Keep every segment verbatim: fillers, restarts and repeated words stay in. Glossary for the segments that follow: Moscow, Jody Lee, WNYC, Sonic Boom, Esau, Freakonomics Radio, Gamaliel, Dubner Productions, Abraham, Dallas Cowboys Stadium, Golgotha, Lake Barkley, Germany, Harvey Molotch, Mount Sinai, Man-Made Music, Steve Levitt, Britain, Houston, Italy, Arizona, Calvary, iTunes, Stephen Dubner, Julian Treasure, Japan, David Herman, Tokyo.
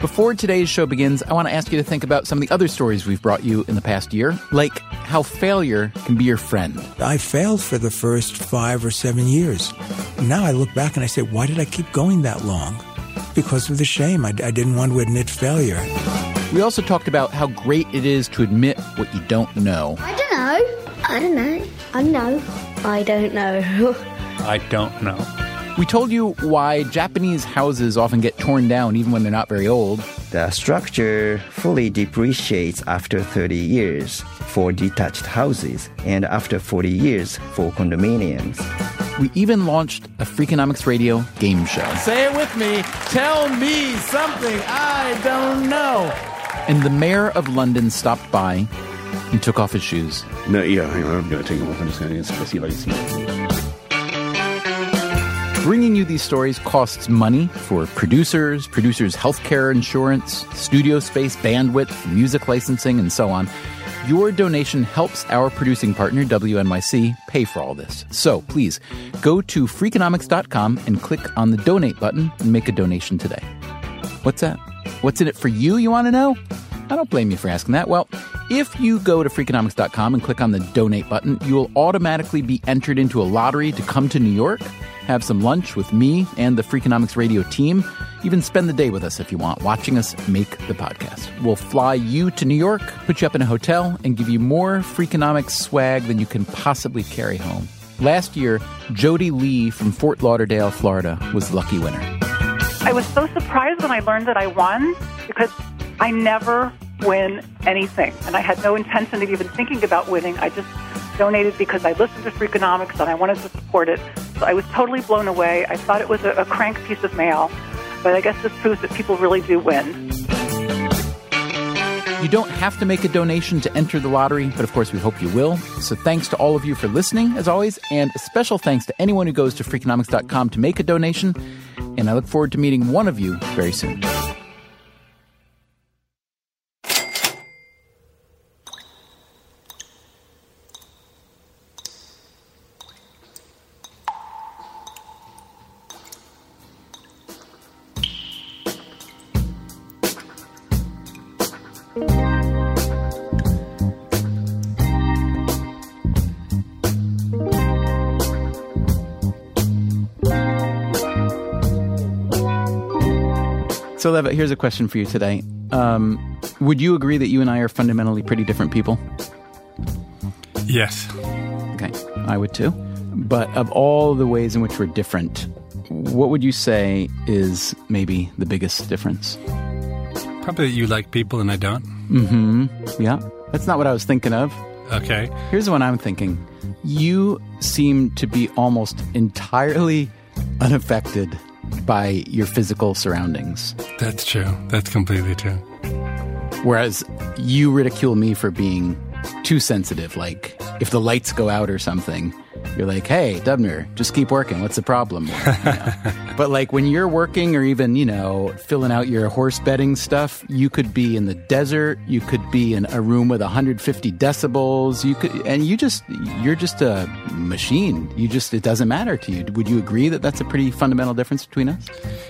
Before today's show begins, I want to ask you to think about some of the other stories we've brought you in the past year, like how failure can be your friend. I failed for the first five or seven years. Now I look back and I say, why did I keep going that long? Because of the shame. I, I didn't want to admit failure. We also talked about how great it is to admit what you don't know. I don't know. I don't know. I know. I don't know. I don't know. We told you why Japanese houses often get torn down even when they're not very old. The structure fully depreciates after thirty years for detached houses and after forty years for condominiums. We even launched a Freakonomics Radio game show. Say it with me. Tell me something I don't know. And the mayor of London stopped by and took off his shoes. No, yeah, I'm going to take them off. I'm just going to see like... Bringing you these stories costs money for producers, producers' healthcare insurance, studio space, bandwidth, music licensing, and so on. Your donation helps our producing partner, W N Y C, pay for all this. So please go to Freakonomics dot com and click on the donate button and make a donation today. What's that? What's in it for you, you want to know? I don't blame you for asking that. Well, if you go to Freakonomics dot com and click on the donate button, you'll automatically be entered into a lottery to come to New York, have some lunch with me and the Freakonomics Radio team. Even spend the day with us if you want, watching us make the podcast. We'll fly you to New York, put you up in a hotel, and give you more Freakonomics swag than you can possibly carry home. Last year, Jody Lee from Fort Lauderdale, Florida, was the lucky winner. I was so surprised when I learned that I won because I never win anything. And I had no intention of even thinking about winning. I just donated because I listened to Freakonomics and I wanted to support it. So I was totally blown away. I thought it was a, a crank piece of mail, but I guess this proves that people really do win. You don't have to make a donation to enter the lottery, but of course we hope you will. So thanks to all of you for listening, as always, and a special thanks to anyone who goes to Freakonomics dot com to make a donation. And I look forward to meeting one of you very soon. So, Levitt, here's a question for you today. Um, would you agree that you and I are fundamentally pretty different people? Yes. Okay, I would too. But of all the ways in which we're different, what would you say is maybe the biggest difference? Probably that you like people and I don't. Mm-hmm. Yeah. That's not what I was thinking of. Okay. Here's the one I'm thinking. You seem to be almost entirely unaffected by your physical surroundings. That's true. That's completely true. Whereas you ridicule me for being too sensitive. Like, if the lights go out or something, you're like, hey, Dubner, just keep working. What's the problem? You know? But like when you're working or even, you know, filling out your horse bedding stuff, you could be in the desert. You could be in a room with one hundred fifty decibels. You could, and you just, you're just a machine. You just, it doesn't matter to you. Would you agree that that's a pretty fundamental difference between us?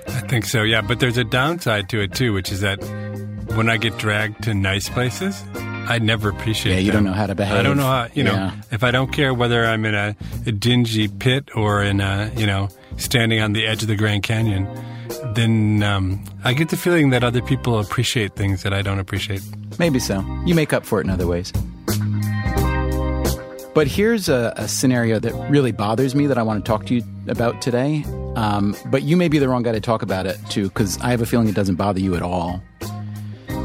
I think so, yeah. But there's a downside to it too, which is that when I get dragged to nice places, I'd never appreciate it. Yeah, you them. don't know how to behave. I don't know how, you know, yeah. if I don't care whether I'm in a, a dingy pit or in a, you know, standing on the edge of the Grand Canyon, then um, I get the feeling that other people appreciate things that I don't appreciate. Maybe so. You make up for it in other ways. But here's a, a scenario that really bothers me that I want to talk to you about today. Um, but you may be the wrong guy to talk about it to, because I have a feeling it doesn't bother you at all.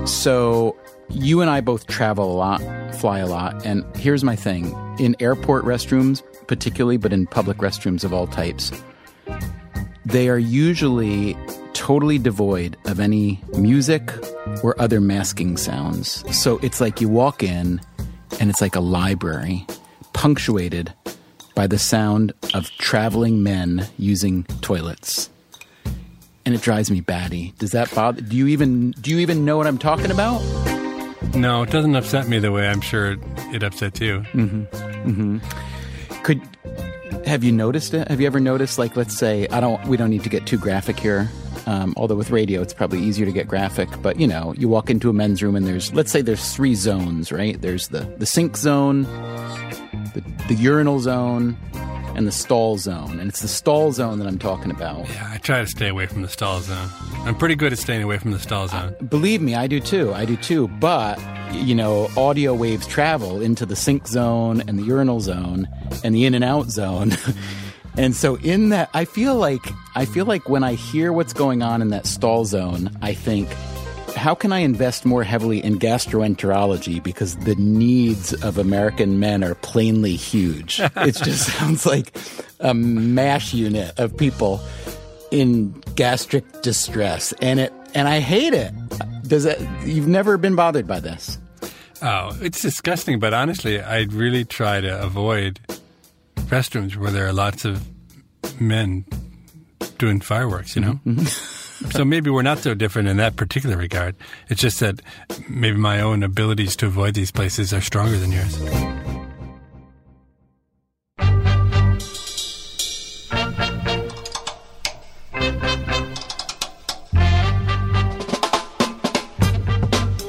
So you and I both travel a lot, fly a lot, and here's my thing. In airport restrooms particularly, but in public restrooms of all types, they are usually totally devoid of any music or other masking sounds. So it's like you walk in and it's like a library punctuated by the sound of traveling men using toilets. And it drives me batty. Does that bother? Do you even do you even know what I'm talking about? No, it doesn't upset me the way I'm sure it upsets you. Mm-hmm. Mm-hmm. Could have you noticed it? Have you ever noticed? Like, let's say I don't. We don't need to get too graphic here. Um, although with radio, it's probably easier to get graphic. But you know, you walk into a men's room and there's, let's say, there's three zones, right? There's the the sink zone, the, the urinal zone, and the stall zone. And it's the stall zone that I'm talking about. Yeah, I try to stay away from the stall zone. I'm pretty good at staying away from the stall zone. Uh, believe me, I do too. I do too. But, you know, audio waves travel into the sink zone and the urinal zone and the in and out zone. And so in that, I feel like, I feel like when I hear what's going on in that stall zone, I think, how can I invest more heavily in gastroenterology? Because the needs of American men are plainly huge. It just sounds like a mash unit of people in gastric distress, and it and I hate it. Does that? You've never been bothered by this? Oh, it's disgusting. But honestly, I really try to avoid restrooms where there are lots of men doing fireworks. You know. Mm-hmm. So maybe we're not so different in that particular regard. It's just that maybe my own abilities to avoid these places are stronger than yours.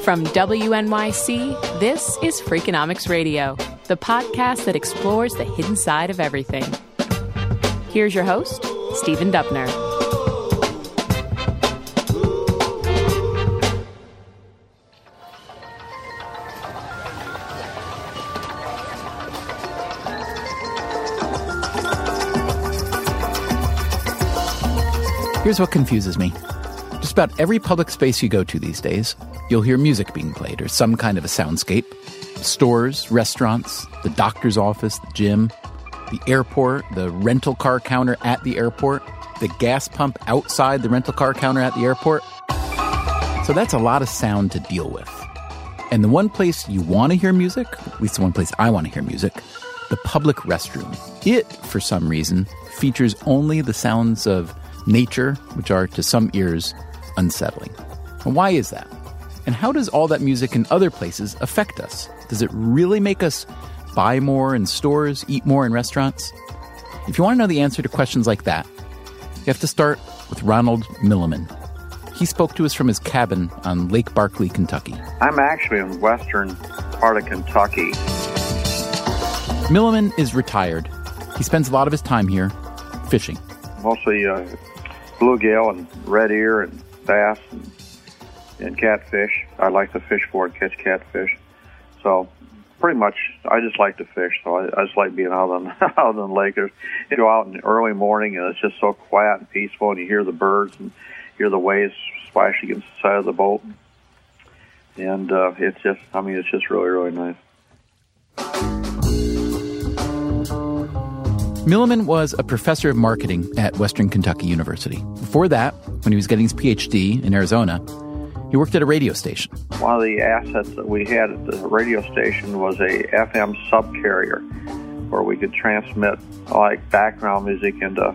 From W N Y C, this is Freakonomics Radio, the podcast that explores the hidden side of everything. Here's your host, Stephen Dubner. Here's what confuses me. Just about every public space you go to these days, you'll hear music being played or some kind of a soundscape. Stores, restaurants, the doctor's office, the gym, the airport, the rental car counter at the airport, the gas pump outside the rental car counter at the airport. So that's a lot of sound to deal with. And the one place you want to hear music, at least the one place I want to hear music, the public restroom. It, for some reason, features only the sounds of nature, which are, to some ears, unsettling. And why is that? And how does all that music in other places affect us? Does it really make us buy more in stores, eat more in restaurants? If you want to know the answer to questions like that, you have to start with Ronald Milliman. He spoke to us from his cabin on Lake Barkley, Kentucky. I'm actually in the western part of Kentucky. Milliman is retired. He spends a lot of his time here fishing. Mostly uh, bluegill and red ear and bass and, and catfish. I like to fish for and catch catfish. So pretty much I just like to fish. So I, I just like being out on, out on the lake. There's, you go out in the early morning and it's just so quiet and peaceful, and you hear the birds and hear the waves splash against the side of the boat. And uh, it's just, I mean, it's just really, really nice. Milliman was a professor of marketing at Western Kentucky University. Before that, when he was getting his P H D in Arizona, he worked at a radio station. One of the assets that we had at the radio station was a F M subcarrier, where we could transmit like background music into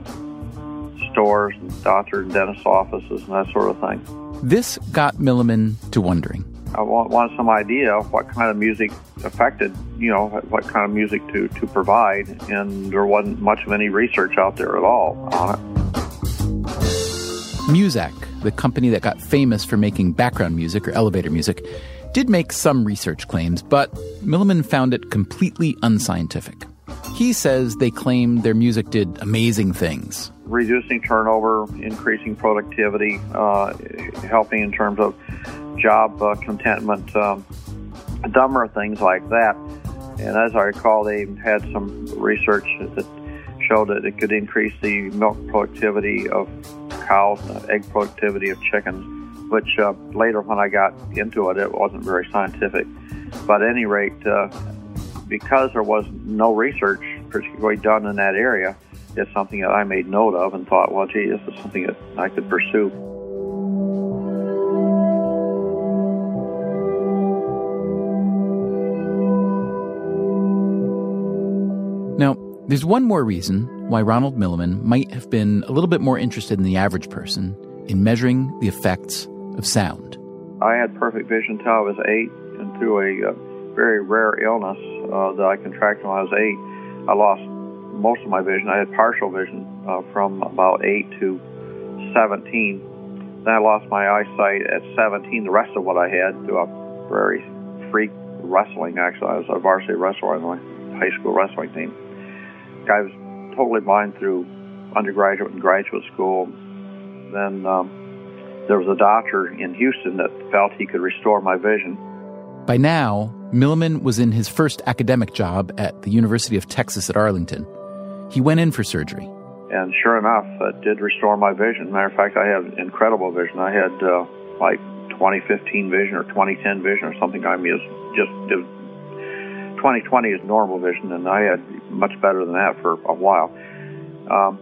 stores and doctor and dentist offices and that sort of thing. This got Milliman to wondering. I wanted some idea of what kind of music affected, you know, what kind of music to, to provide, and there wasn't much of any research out there at all on it. Muzak, the company that got famous for making background music or elevator music, did make some research claims, but Milliman found it completely unscientific. He says they claimed their music did amazing things. Reducing turnover, increasing productivity, uh, helping in terms of job uh, contentment, um, a number of things like that. And as I recall, they had some research that showed that it could increase the milk productivity of cows and egg productivity of chickens, which uh, later when I got into it, it wasn't very scientific. But at any rate, uh, because there was no research particularly done in that area, it's something that I made note of and thought, well, gee, this is something that I could pursue. Now, there's one more reason why Ronald Milliman might have been a little bit more interested than the average person in measuring the effects of sound. I had perfect vision until I was eight, and through a uh, very rare illness uh, that I contracted when I was eight, I lost most of my vision. I had partial vision uh, from about eight to seventeen. Then I lost my eyesight at seventeen, the rest of what I had, through a very freak wrestling, actually. I was a varsity wrestler on my high school wrestling team. I was totally blind through undergraduate and graduate school. Then um, there was a doctor in Houston that felt he could restore my vision. By now, Milliman was in his first academic job at the University of Texas at Arlington. He went in for surgery. And sure enough, it did restore my vision. Matter of fact, I had incredible vision. I had uh, like twenty fifteen vision or twenty ten vision or something. I mean, it was just it was, twenty twenty is normal vision, and I had much better than that for a while. Um,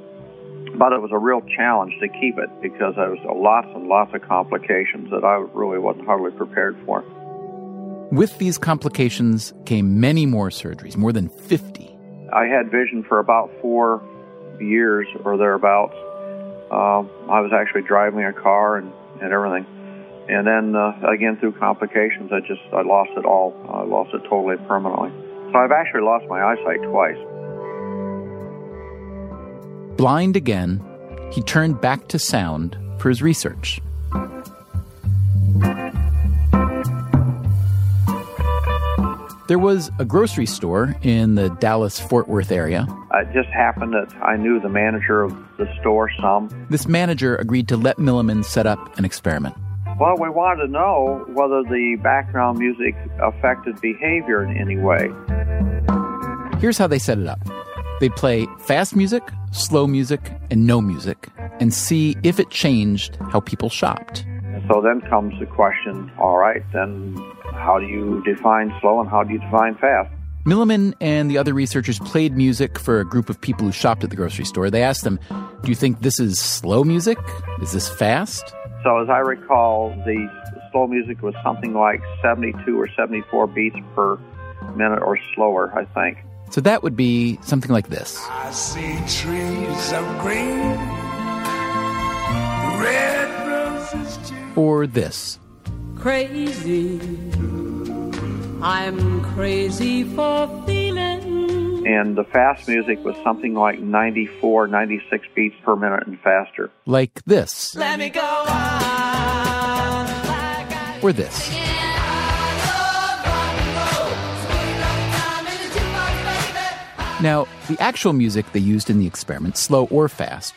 But it was a real challenge to keep it because there was lots and lots of complications that I really wasn't hardly prepared for. With these complications came many more surgeries, more than fifty. I had vision for about four years or thereabouts. Um, I was actually driving a car and, and everything. And then, uh, again, through complications, I just I lost it all. I lost it totally permanently. So I've actually lost my eyesight twice. Blind again, he turned back to sound for his research. There was a grocery store in the Dallas-Fort Worth area. It just happened that I knew the manager of the store some. This manager agreed to let Milliman set up an experiment. Well, we wanted to know whether the background music affected behavior in any way. Here's how they set it up. They play fast music, slow music, and no music, and see if it changed how people shopped. So then comes the question, all right, then how do you define slow and how do you define fast? Milliman and the other researchers played music for a group of people who shopped at the grocery store. They asked them, do you think this is slow music? Is this fast? So as I recall, the slow music was something like seventy-two or seventy-four beats per minute or slower, I think. So that would be something like this. I see trees of green, red roses too. Or this. Crazy, I'm crazy for feeling. And the fast music was something like ninety-four, ninety-six beats per minute and faster. Like this. Let me go on like I or this. Again. Now, the actual music they used in the experiment, slow or fast,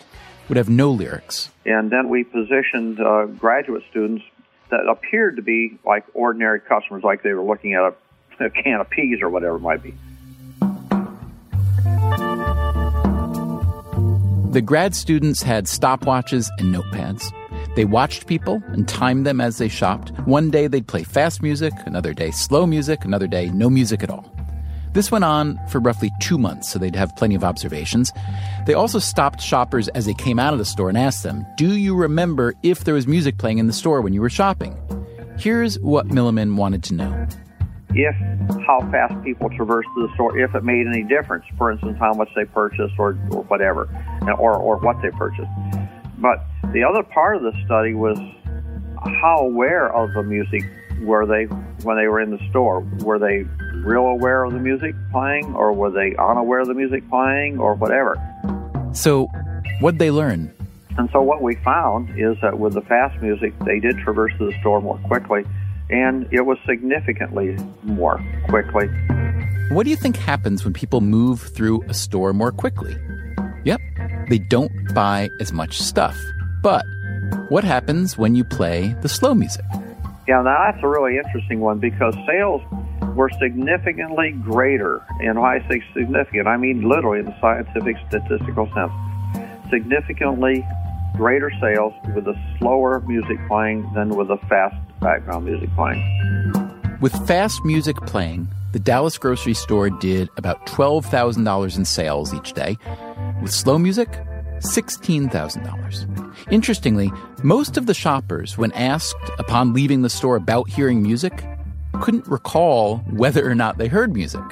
would have no lyrics. And then we positioned uh, graduate students that appeared to be like ordinary customers, like they were looking at a, a can of peas or whatever it might be. The grad students had stopwatches and notepads. They watched people and timed them as they shopped. One day they'd play fast music, another day slow music, another day no music at all. This went on for roughly two months, so they'd have plenty of observations. They also stopped shoppers as they came out of the store and asked them, do you remember if there was music playing in the store when you were shopping? Here's what Milliman wanted to know. If how fast people traversed the store, if it made any difference, for instance, how much they purchased or, or whatever, or, or what they purchased. But the other part of the study was how aware of the music were they when they were in the store? Were they real aware of the music playing, or were they unaware of the music playing, or whatever? So, what'd they learn? And so what we found is that with the fast music, they did traverse the store more quickly and it was significantly more quickly. What do you think happens when people move through a store more quickly? Yep, they don't buy as much stuff. But what happens when you play the slow music? Yeah, now that's a really interesting one, because sales were significantly greater. And when I say significant, I mean literally in the scientific statistical sense. Significantly greater sales with the slower music playing than with the fast background music playing. With fast music playing, the Dallas grocery store did about twelve thousand dollars in sales each day. With slow music, sixteen thousand dollars. Interestingly, most of the shoppers, when asked upon leaving the store about hearing music, couldn't recall whether or not they heard music.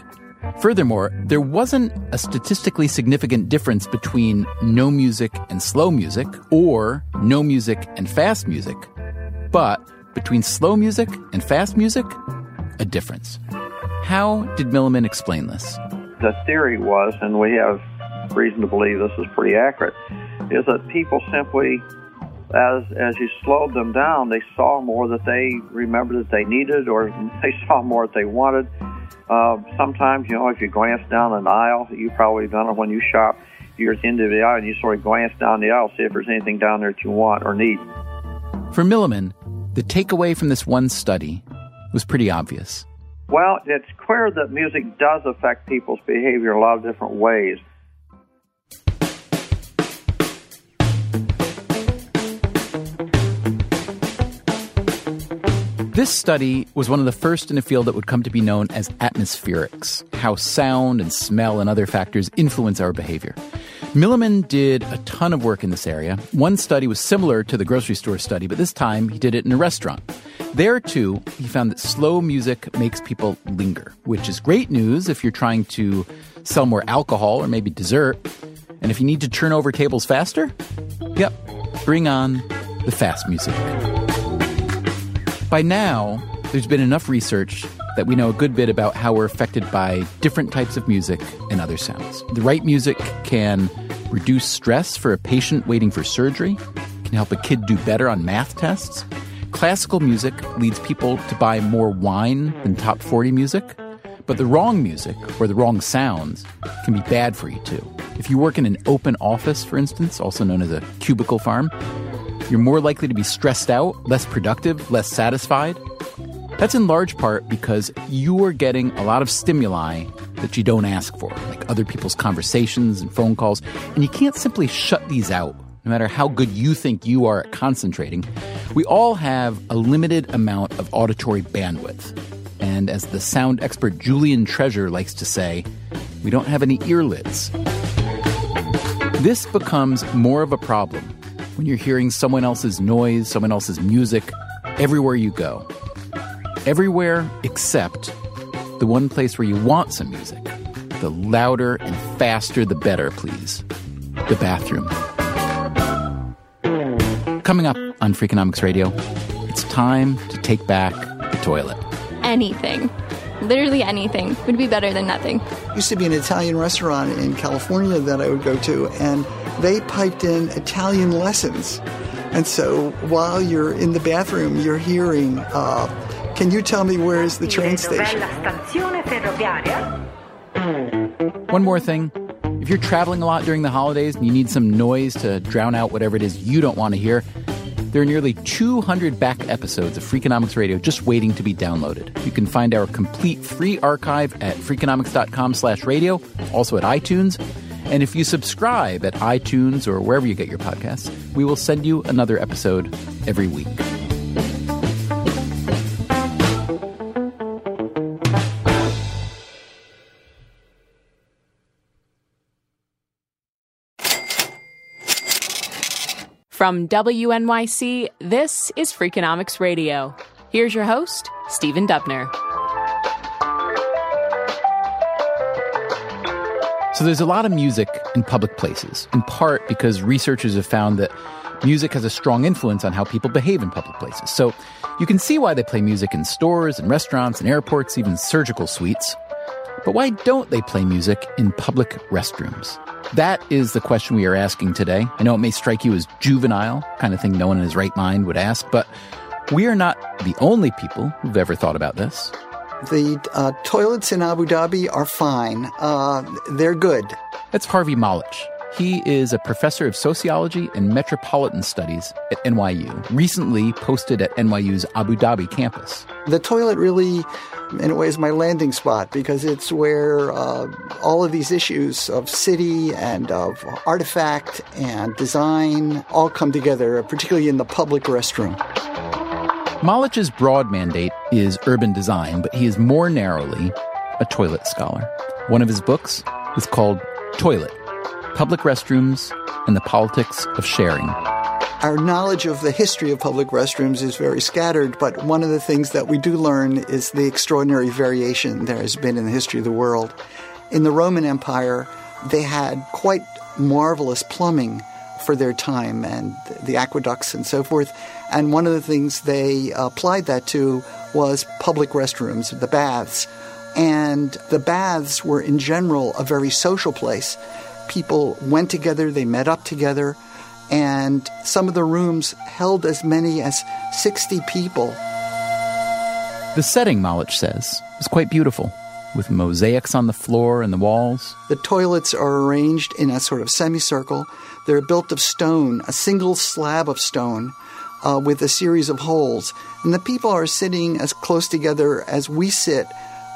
Furthermore, there wasn't a statistically significant difference between no music and slow music, or no music and fast music, but between slow music and fast music, a difference. How did Milliman explain this? The theory was, and we have reason to believe this is pretty accurate, is that people simply, as as you slowed them down, they saw more that they remembered that they needed, or they saw more that they wanted. Uh, sometimes, you know, if you glance down an aisle, you've probably done it when you shop, you're at the end of the aisle and you sort of glance down the aisle, see if there's anything down there that you want or need. For Milliman, the takeaway from this one study was pretty obvious. Well, it's clear that music does affect people's behavior in a lot of different ways. This study was one of the first in a field that would come to be known as atmospherics, how sound and smell and other factors influence our behavior. Milliman did a ton of work in this area. One study was similar to the grocery store study, but this time he did it in a restaurant. There, too, he found that slow music makes people linger, which is great news if you're trying to sell more alcohol or maybe dessert. And if you need to turn over tables faster, yep, bring on the fast music. By now, there's been enough research that we know a good bit about how we're affected by different types of music and other sounds. The right music can reduce stress for a patient waiting for surgery, can help a kid do better on math tests. Classical music leads people to buy more wine than top forty music, but the wrong music or the wrong sounds can be bad for you too. If you work in an open office, for instance, also known as a cubicle farm, you're more likely to be stressed out, less productive, less satisfied. That's in large part because you are getting a lot of stimuli that you don't ask for, like other people's conversations and phone calls, and you can't simply shut these out, no matter how good you think you are at concentrating. We all have a limited amount of auditory bandwidth, and as the sound expert Julian Treasure likes to say, we don't have any earlids. This becomes more of a problem when you're hearing someone else's noise, someone else's music, everywhere you go. Everywhere except the one place where you want some music. The louder and faster, the better, please. The bathroom. Coming up on Freakonomics Radio, it's time to take back the toilet. Anything. Literally anything would be better than nothing. There used to be an Italian restaurant in California that I would go to, and they piped in Italian lessons. And so while you're in the bathroom, you're hearing, uh, can you tell me where is the train station? One more thing. If you're traveling a lot during the holidays and you need some noise to drown out whatever it is you don't want to hear, there are nearly two hundred back episodes of Freakonomics Radio just waiting to be downloaded. You can find our complete free archive at Freakonomics.com slash radio, also at iTunes. And if you subscribe at iTunes or wherever you get your podcasts, we will send you another episode every week. From W N Y C, this is Freakonomics Radio. Here's your host, Stephen Dubner. So there's a lot of music in public places, in part because researchers have found that music has a strong influence on how people behave in public places. So you can see why they play music in stores and restaurants and airports, even surgical suites. But why don't they play music in public restrooms? That is the question we are asking today. I know it may strike you as juvenile, kind of thing no one in his right mind would ask, but We are not the only people who've ever thought about this. The uh, toilets in Abu Dhabi are fine. Uh, they're good. That's Harvey Molotch. He is a professor of sociology and metropolitan studies at N Y U, recently posted at N Y U's Abu Dhabi campus. The toilet really, in a way, is my landing spot because it's where uh, all of these issues of city and of artifact and design all come together, particularly in the public restroom. Molotch's broad mandate is urban design, but he is more narrowly a toilet scholar. One of his books is called Toilet: Public Restrooms and the Politics of Sharing. Our knowledge of the history of public restrooms is very scattered, but one of the things that we do learn is the extraordinary variation there has been in the history of the world. In the Roman Empire, they had quite marvelous plumbing for their time and the aqueducts and so forth, and one of the things they applied that to was public restrooms, the baths. And the baths were, in general, a very social place. People went together, they met up together, and some of the rooms held as many as sixty people. The setting, Molotch says, is quite beautiful, with mosaics on the floor and the walls. The toilets are arranged in a sort of semicircle. They're built of stone, a single slab of stone, uh, with a series of holes. And the people are sitting as close together as we sit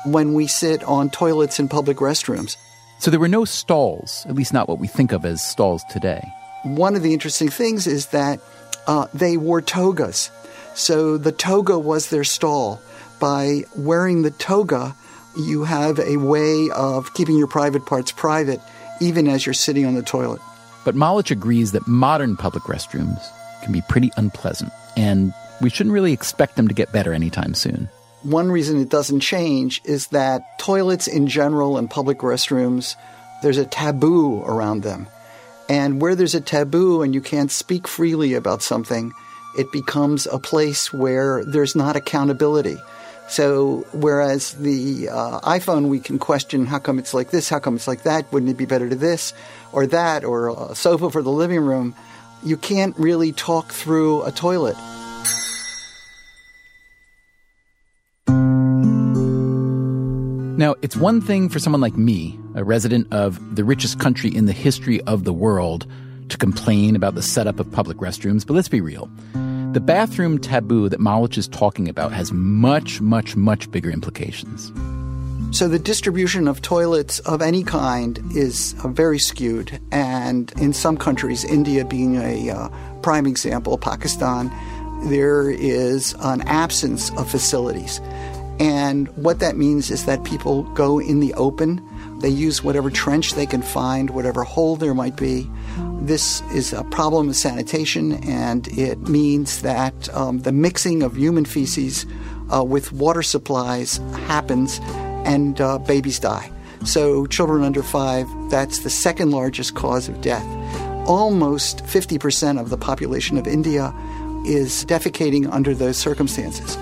when we sit on toilets in public restrooms. So there were no stalls, at least not what we think of as stalls today. One of the interesting things is that uh, they wore togas. So the toga was their stall. By wearing the toga, you have a way of keeping your private parts private, even as you're sitting on the toilet. But Molotch agrees that modern public restrooms can be pretty unpleasant, and we shouldn't really expect them to get better anytime soon. One reason it doesn't change is that toilets in general and public restrooms, there's a taboo around them. And where there's a taboo and you can't speak freely about something, it becomes a place where there's not accountability. So whereas the uh, iPhone, we can question, how come it's like this, how come it's like that, wouldn't it be better to this or that, or a sofa for the living room, you can't really talk through a toilet. Now, it's one thing for someone like me, a resident of the richest country in the history of the world, to complain about the setup of public restrooms, but let's be real. The bathroom taboo that Molotch is talking about has much, much, much bigger implications. So the distribution of toilets of any kind is very skewed, and in some countries, India being a uh, prime example, Pakistan, there is an absence of facilities. And what that means is that people go in the open. They use whatever trench they can find, whatever hole there might be. This is a problem with sanitation, and it means that um, the mixing of human feces uh, with water supplies happens, and uh, babies die. So children under five, that's the second largest cause of death. Almost fifty percent of the population of India is defecating under those circumstances.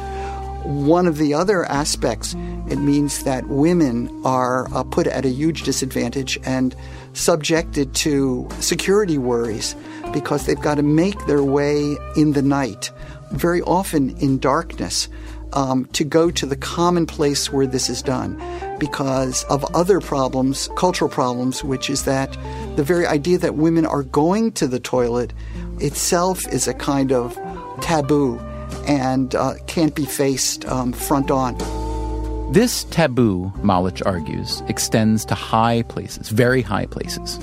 One of the other aspects, it means that women are uh, put at a huge disadvantage and subjected to security worries because they've got to make their way in the night, very often in darkness, um, to go to the common place where this is done because of other problems, cultural problems, which is that the very idea that women are going to the toilet itself is a kind of taboo and uh, can't be faced um, front on. This taboo, Molotch argues, extends to high places, very high places.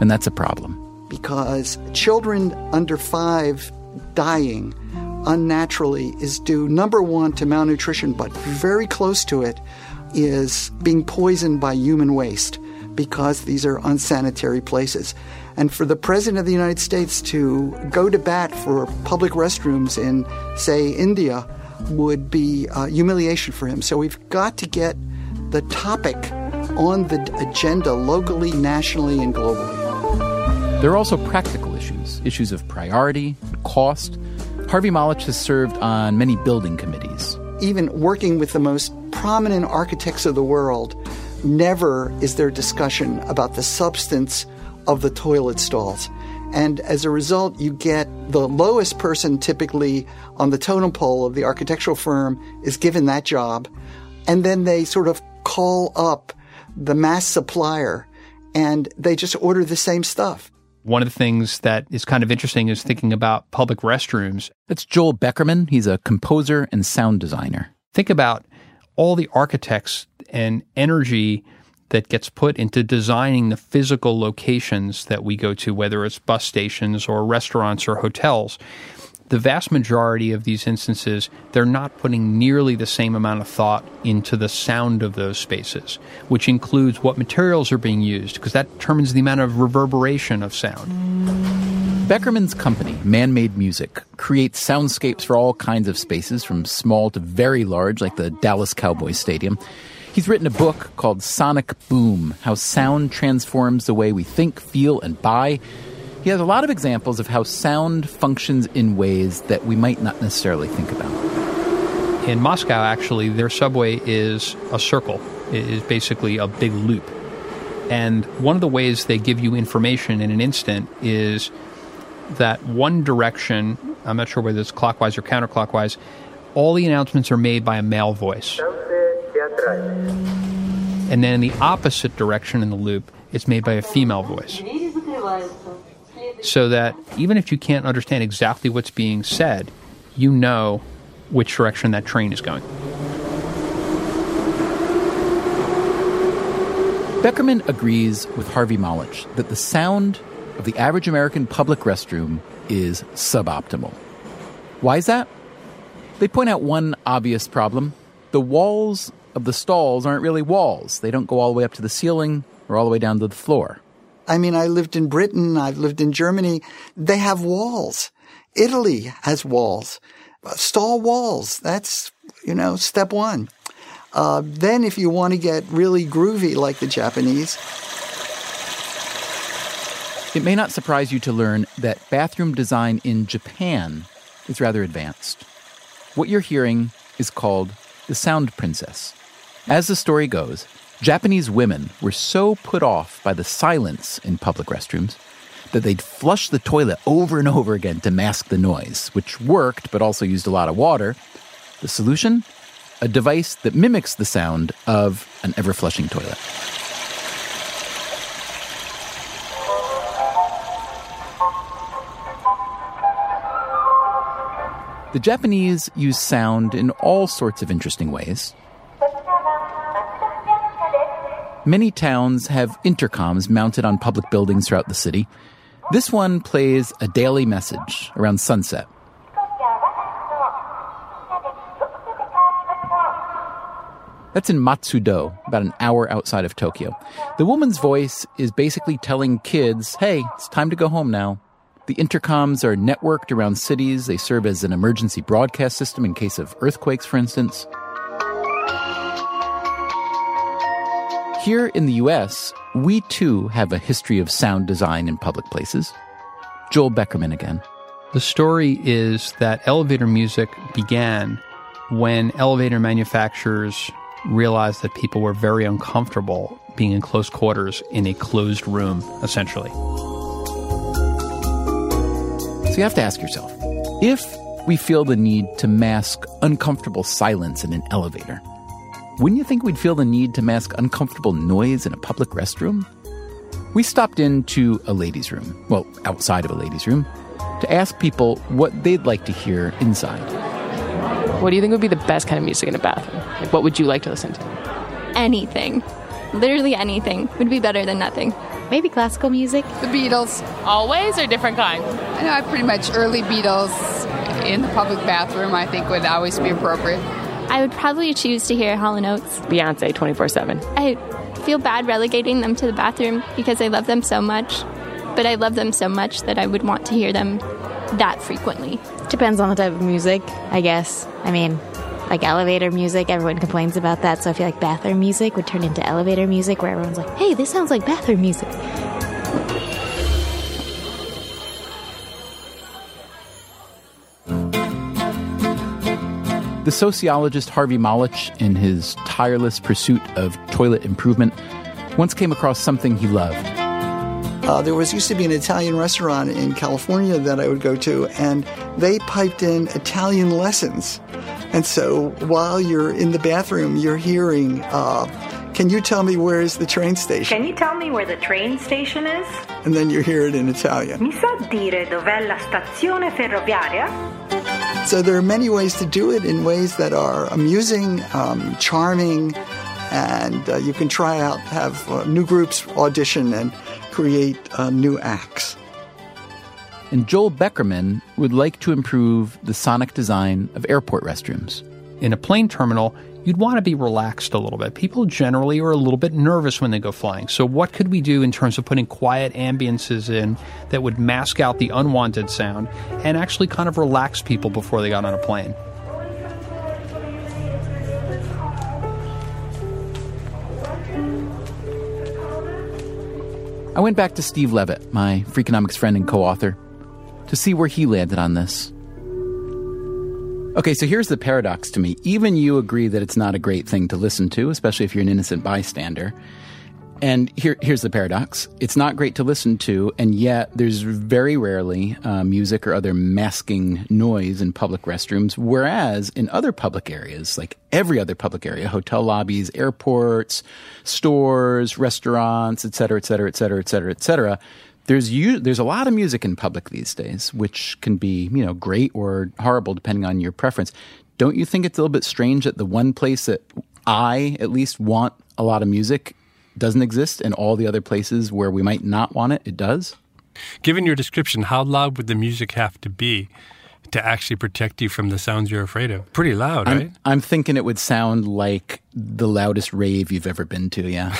And that's a problem. Because children under five dying unnaturally is due, number one, to malnutrition, but very close to it is being poisoned by human waste because these are unsanitary places. And for the President of the United States to go to bat for public restrooms in, say, India would be uh, humiliation for him. So we've got to get the topic on the agenda locally, nationally, and globally. There are also practical issues, issues of priority, cost. Harvey Molotch has served on many building committees. Even working with the most prominent architects of the world, never is there discussion about the substance of the toilet stalls. And as a result, you get the lowest person typically on the totem pole of the architectural firm is given that job. And then they sort of call up the mass supplier and they just order the same stuff. One of the things that is kind of interesting is thinking about public restrooms. That's Joel Beckerman. He's a composer and sound designer. Think about all the architects and energy that gets put into designing the physical locations that we go to, whether it's bus stations or restaurants or hotels. The vast majority of these instances, they're not putting nearly the same amount of thought into the sound of those spaces, which includes what materials are being used, because that determines the amount of reverberation of sound. Beckerman's company, Man-Made Music, creates soundscapes for all kinds of spaces, from small to very large, like the Dallas Cowboys Stadium. He's written a book called Sonic Boom, How Sound Transforms the Way We Think, Feel, and Buy. He has a lot of examples of how sound functions in ways that we might not necessarily think about. In Moscow, actually, their subway is a circle. It is basically a big loop. And one of the ways they give you information in an instant is that one direction, I'm not sure whether it's clockwise or counterclockwise, all the announcements are made by a male voice. And then in the opposite direction in the loop, it's made by a female voice. So that even if you can't understand exactly what's being said, you know which direction that train is going. Beckerman agrees with Harvey Molotch that the sound of the average American public restroom is suboptimal. Why is that? They point out one obvious problem. The walls of the stalls aren't really walls. They don't go all the way up to the ceiling or all the way down to the floor. I mean, I lived in Britain. I've lived in Germany. They have walls. Italy has walls. Stall walls. That's, you know, step one. Uh, then if you want to get really groovy like the Japanese. It may not surprise you to learn that bathroom design in Japan is rather advanced. What you're hearing is called the Sound Princess. As the story goes, Japanese women were so put off by the silence in public restrooms that they'd flush the toilet over and over again to mask the noise, which worked but also used a lot of water. The solution? A device that mimics the sound of an ever-flushing toilet. The Japanese use sound in all sorts of interesting ways. Many towns have intercoms mounted on public buildings throughout the city. This one plays a daily message around sunset. That's in Matsudo, about an hour outside of Tokyo. The woman's voice is basically telling kids, hey, it's time to go home now. The intercoms are networked around cities. They serve as an emergency broadcast system in case of earthquakes, for instance. Here in the U S, we too have a history of sound design in public places. Joel Beckerman again. The story is that elevator music began when elevator manufacturers realized that people were very uncomfortable being in close quarters in a closed room, essentially. So you have to ask yourself, if we feel the need to mask uncomfortable silence in an elevator, wouldn't you think we'd feel the need to mask uncomfortable noise in a public restroom? We stopped into a ladies' room, well, outside of a ladies' room, to ask people what they'd like to hear inside. What do you think would be the best kind of music in a bathroom? Like, what would you like to listen to? Anything. Literally anything would be better than nothing. Maybe classical music. The Beatles. Always or different kinds? I know I pretty much early Beatles in the public bathroom I think would always be appropriate. I would probably choose to hear Hall and Oates. Beyonce twenty-four seven. I feel bad relegating them to the bathroom because I love them so much, but I love them so much that I would want to hear them that frequently. Depends on the type of music, I guess. I mean, like elevator music, everyone complains about that, so I feel like bathroom music would turn into elevator music where everyone's like, hey, this sounds like bathroom music. The sociologist Harvey Molotch, in his tireless pursuit of toilet improvement, once came across something he loved. Uh, there was used to be an Italian restaurant in California that I would go to, and they piped in Italian lessons. And so while you're in the bathroom, you're hearing, uh, can you tell me where is the train station? Can you tell me where the train station is? And then you hear it in Italian. Mi sa dire dov'è la stazione ferroviaria? So there are many ways to do it in ways that are amusing, um, charming, and uh, you can try out, have uh, new groups audition and create uh, new acts. And Joel Beckerman would like to improve the sonic design of airport restrooms. In a plane terminal, you'd want to be relaxed a little bit. People generally are a little bit nervous when they go flying. So what could we do in terms of putting quiet ambiences in that would mask out the unwanted sound and actually kind of relax people before they got on a plane? I went back to Steve Levitt, my Freakonomics friend and co-author, to see where he landed on this. Okay, so here's the paradox to me. Even you agree that it's not a great thing to listen to, especially if you're an innocent bystander. And here, here's the paradox. It's not great to listen to, and yet there's very rarely uh, music or other masking noise in public restrooms, whereas in other public areas, like every other public area, hotel lobbies, airports, stores, restaurants, et cetera, et cetera, et cetera, et cetera, et cetera, There's u- there's a lot of music in public these days, which can be, you know, great or horrible depending on your preference. Don't you think it's a little bit strange that the one place that I at least want a lot of music doesn't exist, and all the other places where we might not want it, it does? Given your description, how loud would the music have to be to actually protect you from the sounds you're afraid of? Pretty loud, I'm, right? I'm thinking it would sound like the loudest rave you've ever been to, yeah.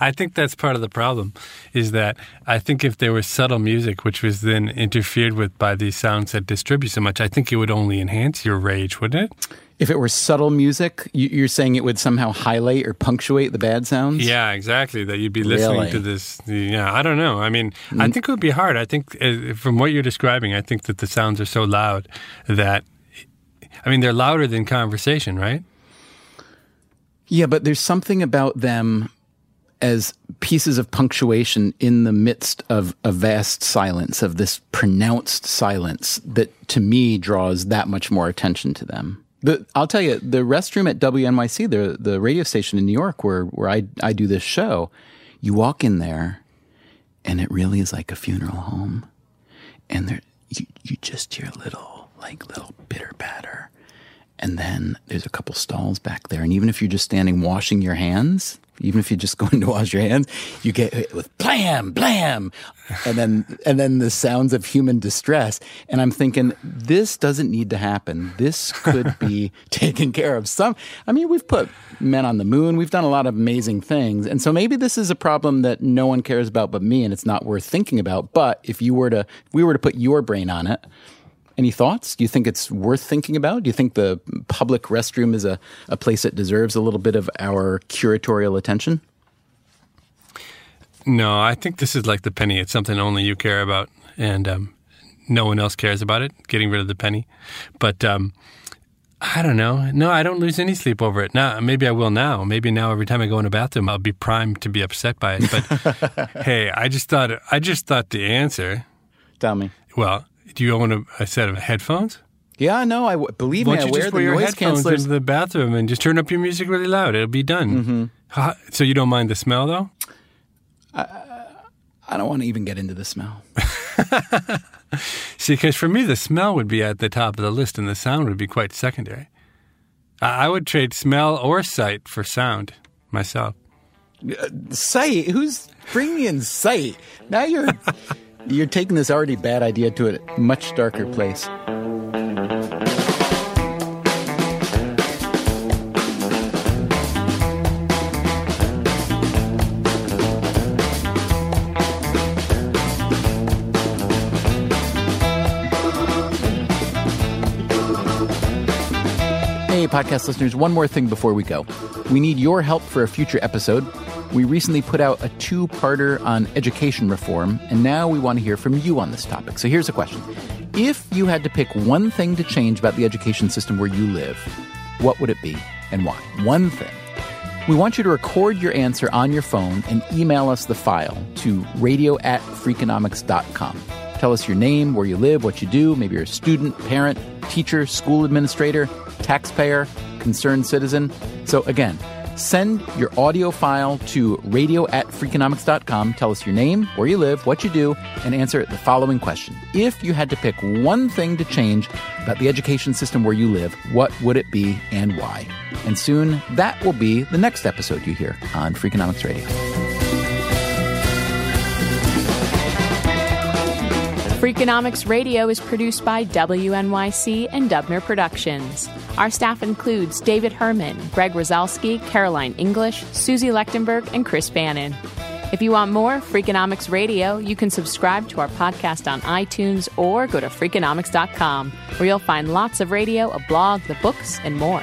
I think that's part of the problem, is that I think if there was subtle music, which was then interfered with by these sounds that distribute so much, I think it would only enhance your rage, wouldn't it? If it were subtle music, you're saying it would somehow highlight or punctuate the bad sounds? Yeah, exactly, that you'd be listening really? to this. Yeah, I don't know. I mean, I think it would be hard. I think from what you're describing, I think that the sounds are so loud that, I mean, they're louder than conversation, right? Yeah, but there's something about them as pieces of punctuation in the midst of a vast silence, of this pronounced silence, that to me draws that much more attention to them. The, I'll tell you, the restroom at W N Y C, the the radio station in New York where, where I, I do this show, you walk in there and it really is like a funeral home. And there you, you just hear little, like little bitter batter. And then there's a couple stalls back there. And even if you're just standing washing your hands... Even if you're just going to wash your hands, you get hit with blam, blam, and then and then the sounds of human distress. And I'm thinking, this doesn't need to happen. This could be taken care of. Some, I mean, we've put men on the moon. We've done a lot of amazing things. And so maybe this is a problem that no one cares about but me, and it's not worth thinking about. But if you were to, if we were to put your brain on it, any thoughts? Do you think it's worth thinking about? Do you think the public restroom is a, a place that deserves a little bit of our curatorial attention? No, I think this is like the penny. It's something only you care about, and um, no one else cares about it, getting rid of the penny. But um, I don't know. No, I don't lose any sleep over it. Now, maybe I will now. Maybe now every time I go in a bathroom, I'll be primed to be upset by it. But hey, I just thought I just thought the answer. Tell me. Well... Do you own a, a set of headphones? Yeah, no, I w- believe me, I wear, just wear the your noise cancelers into the bathroom and just turn up your music really loud. It'll be done. Mm-hmm. So you don't mind the smell, though? I, I don't want to even get into the smell. See, because for me, the smell would be at the top of the list, and the sound would be quite secondary. I, I would trade smell or sight for sound myself. Uh, sight? Who's bringing in sight? Now you're... You're taking this already bad idea to a much darker place. Hey, podcast listeners, one more thing before we go. We need your help for a future episode. We recently put out a two-parter on education reform, and now we want to hear from you on this topic. So here's a question. If you had to pick one thing to change about the education system where you live, what would it be and why? One thing. We want you to record your answer on your phone and email us the file to radio at freakonomics dot com. Tell us your name, where you live, what you do. Maybe you're a student, parent, teacher, school administrator, taxpayer, concerned citizen. So again, send your audio file to radio at freakonomics dot com. Tell us your name, where you live, what you do, and answer the following question. If you had to pick one thing to change about the education system where you live, what would it be and why? And soon, that will be the next episode you hear on Freakonomics Radio. Freakonomics Radio is produced by W N Y C and Dubner Productions. Our staff includes David Herman, Greg Rosalski, Caroline English, Susie Lechtenberg, and Chris Bannon. If you want more Freakonomics Radio, you can subscribe to our podcast on iTunes or go to freakonomics dot com, where you'll find lots of radio, a blog, the books, and more.